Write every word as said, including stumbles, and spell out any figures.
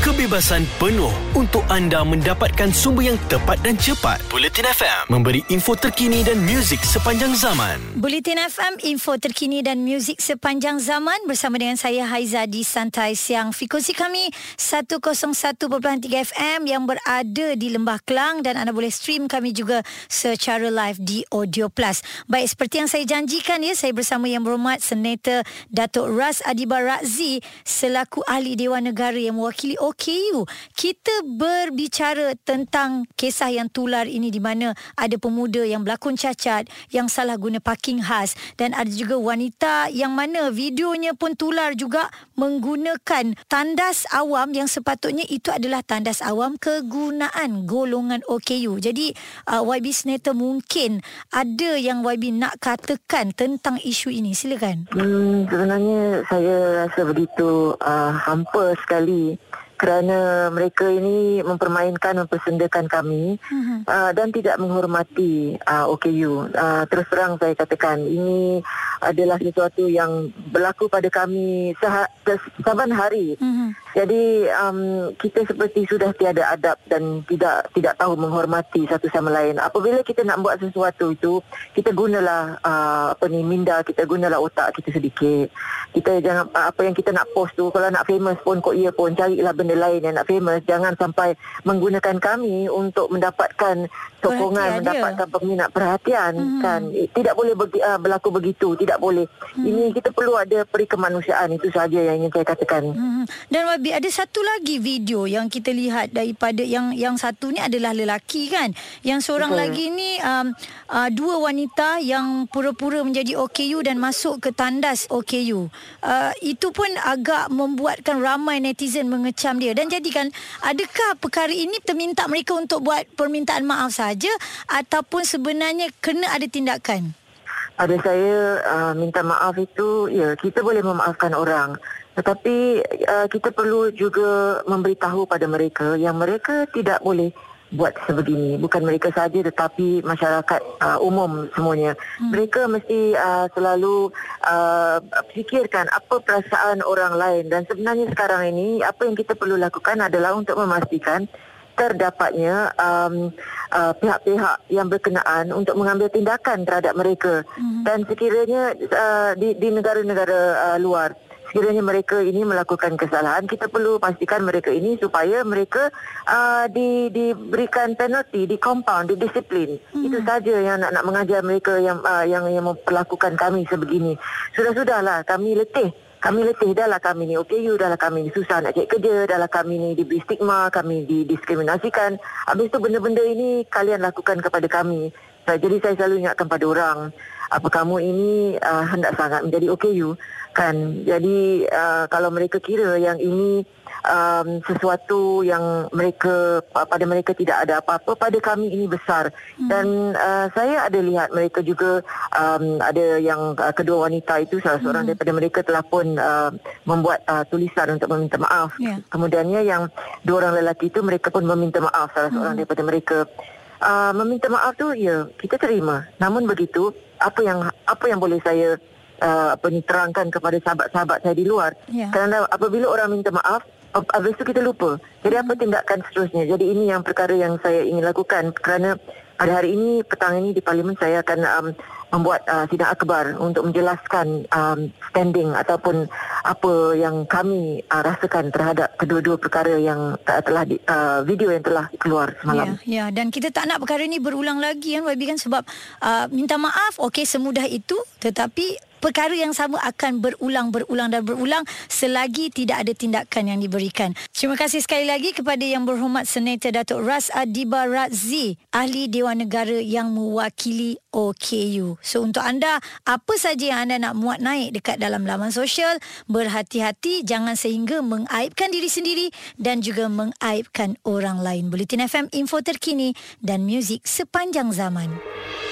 kebebasan penuh untuk anda mendapatkan sumber yang tepat dan cepat. Buletin F M memberi info terkini dan muzik sepanjang zaman. Buletin F M, info terkini dan muzik sepanjang zaman, bersama dengan saya Haizadi Santai. Siang frekuensi kami seratus satu perpuluhan tiga F M yang berada di Lembah Klang, dan anda boleh stream kami juga secara live di Audio Plus. Baik, seperti yang saya janjikan ya, saya bersama Yang Berhormat Senator Datuk Ras Adiba Radzi selaku ahli Dewan Negara yang mewakili O K U. Kita berbicara tentang kisah yang tular ini, di mana ada pemuda yang berlakon cacat, yang salah guna parking khas, dan ada juga wanita yang mana videonya pun tular juga menggunakan tandas awam yang sepatutnya itu adalah tandas awam kegunaan golongan O K U. Jadi uh, Y B Senator, mungkin ada yang Y B nak katakan tentang isu ini. Silakan. Hmm, sebenarnya saya rasa begitu uh, hampa sekali kerana mereka ini mempermainkan, mempersendakan kami uh-huh. uh, dan tidak menghormati uh, O K U. Uh, terus terang saya katakan, ini adalah sesuatu yang berlaku pada kami sah- saban hari. Uh-huh. Jadi um, kita seperti sudah tiada adab dan tidak tidak tahu menghormati satu sama lain. Apabila kita nak buat sesuatu itu, kita gunalah uh, apa ni minda, kita gunalah otak kita sedikit. Kita jangan uh, apa yang kita nak post tu, kalau nak famous pun kok ia pun carilah benda lain yang nak famous. Jangan sampai menggunakan kami untuk mendapatkan sokongan, mendapatkan peminat perhatian. Hmm. Kan tidak boleh ber- uh, berlaku begitu, tidak boleh. Hmm. Ini kita perlu ada peri kemanusiaan, itu sahaja yang ingin saya katakan. Hmm. Dan Wabi, ada satu lagi video yang kita lihat daripada yang yang satu ni adalah lelaki kan, yang seorang betul lagi ni um, uh, dua wanita yang pura-pura menjadi O K U dan masuk ke tandas O K U. Uh, itu pun agak membuatkan ramai netizen mengecam dia. Dan jadikan, adakah perkara ini terminta mereka untuk buat permintaan maaf saja ataupun sebenarnya kena ada tindakan? Ada saya uh, minta maaf itu, ya kita boleh memaafkan orang. Tetapi uh, kita perlu juga memberitahu pada mereka yang mereka tidak boleh buat sebegini. Bukan mereka saja, tetapi masyarakat uh, umum semuanya. Hmm. Mereka mesti uh, selalu uh, fikirkan apa perasaan orang lain. Dan sebenarnya sekarang ini apa yang kita perlu lakukan adalah untuk memastikan terdapatnya um, uh, pihak-pihak yang berkenaan untuk mengambil tindakan terhadap mereka. Hmm. Dan sekiranya uh, di, di negara-negara uh, luar, sekiranya mereka ini melakukan kesalahan, kita perlu pastikan mereka ini supaya mereka uh, di, diberikan penalti, di compound, di disiplin. Mm-hmm. Itu saja yang nak, nak mengajar mereka yang, uh, yang yang memperlakukan kami sebegini. Sudah-sudahlah kami letih. Kami letih dah lah kami ni, O K U dah lah kami ni, susah nak cari kerja dah lah kami ni, diberi stigma, kami didiskriminasikan. Habis tu benda-benda ini kalian lakukan kepada kami. Jadi saya selalu ingatkan pada orang, apa kamu ini uh, hendak sangat menjadi O K U kan. Jadi uh, kalau mereka kira yang ini um, sesuatu yang mereka, pada mereka tidak ada apa-apa, pada kami ini besar. Hmm. Dan uh, saya ada lihat mereka juga um, ada yang uh, kedua wanita itu, salah seorang hmm. daripada mereka telah pun uh, membuat uh, tulisan untuk meminta maaf. Yeah. Kemudiannya yang dua orang lelaki itu, mereka pun meminta maaf, salah seorang hmm. daripada mereka. Uh, meminta maaf tu ya kita terima. Namun begitu, apa yang apa yang boleh saya uh, apa ni terangkan kepada sahabat-sahabat saya di luar. Yeah. Kerana apabila orang minta maaf, habis tu kita lupa. Jadi hmm. apa tindakan seterusnya? Jadi ini yang perkara yang saya ingin lakukan, kerana pada hari ini, petang ini di Parlimen saya akan um, membuat uh, sidang akbar untuk menjelaskan um, standing ataupun apa yang kami uh, rasakan terhadap kedua-dua perkara yang uh, telah di, uh, video yang telah keluar semalam. Ya, ya, dan kita tak nak perkara ini berulang lagi kan Y B kan, sebab uh, minta maaf okey semudah itu, tetapi perkara yang sama akan berulang-berulang dan berulang selagi tidak ada tindakan yang diberikan. Terima kasih sekali lagi kepada Yang Berhormat Senator Datuk Ras Adiba Radzi, ahli Dewan Negara yang mewakili O K U. So untuk anda, apa saja yang anda nak muat naik dekat dalam laman sosial, berhati-hati, jangan sehingga mengaibkan diri sendiri dan juga mengaibkan orang lain. Buletin F M, info terkini dan muzik sepanjang zaman.